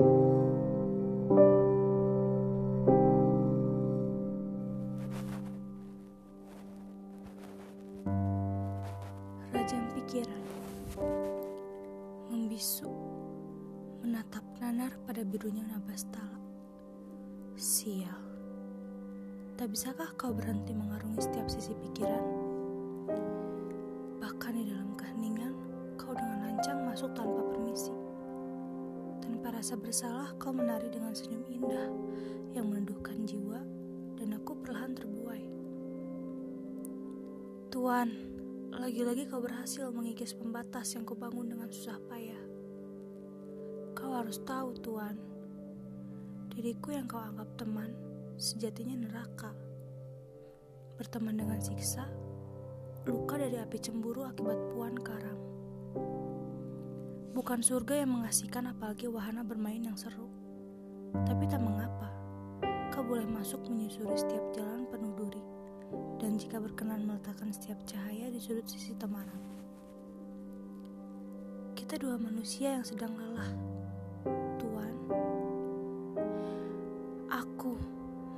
Rajam pikiran membisu menatap nanar pada birunya nabastala. Sial, tak bisakah kau berhenti mengarungi setiap sisi pikiran? Bahkan di dalam keheningan, kau dengan lancang masuk tanpa permisi. Tanpa rasa bersalah, kau menari dengan senyum indah yang meneduhkan jiwa, dan aku perlahan terbuai. Tuan, lagi-lagi kau berhasil mengikis pembatas yang kubangun dengan susah payah. Kau harus tahu, Tuan, diriku yang kau anggap teman sejatinya neraka. Berteman dengan siksa, luka dari api cemburu akibat puan karam. Bukan surga yang mengasihkan, apalagi wahana bermain yang seru. Tapi tak mengapa, kau boleh masuk menyusuri setiap jalan penuh duri, dan jika berkenan meletakkan setiap cahaya di sudut sisi temaram. Kita dua manusia yang sedang lelah, Tuan. Aku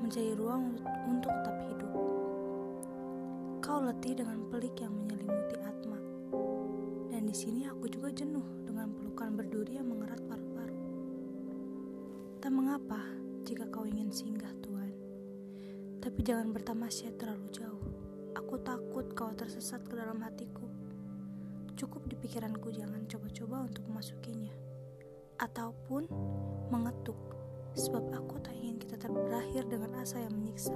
mencari ruang untuk tetap hidup. Kau letih dengan pelik yang menyelimuti atma, dan di sini aku juga jenuh dengan pelukan berduri yang mengerat paru-paru. Tak mengapa jika kau ingin singgah, Tuan. Tapi jangan bertamasya terlalu jauh. Aku takut kau tersesat ke dalam hatiku. Cukup di pikiranku, jangan coba-coba untuk memasukinya. Ataupun mengetuk, sebab aku tak ingin kita berakhir dengan asa yang menyiksa.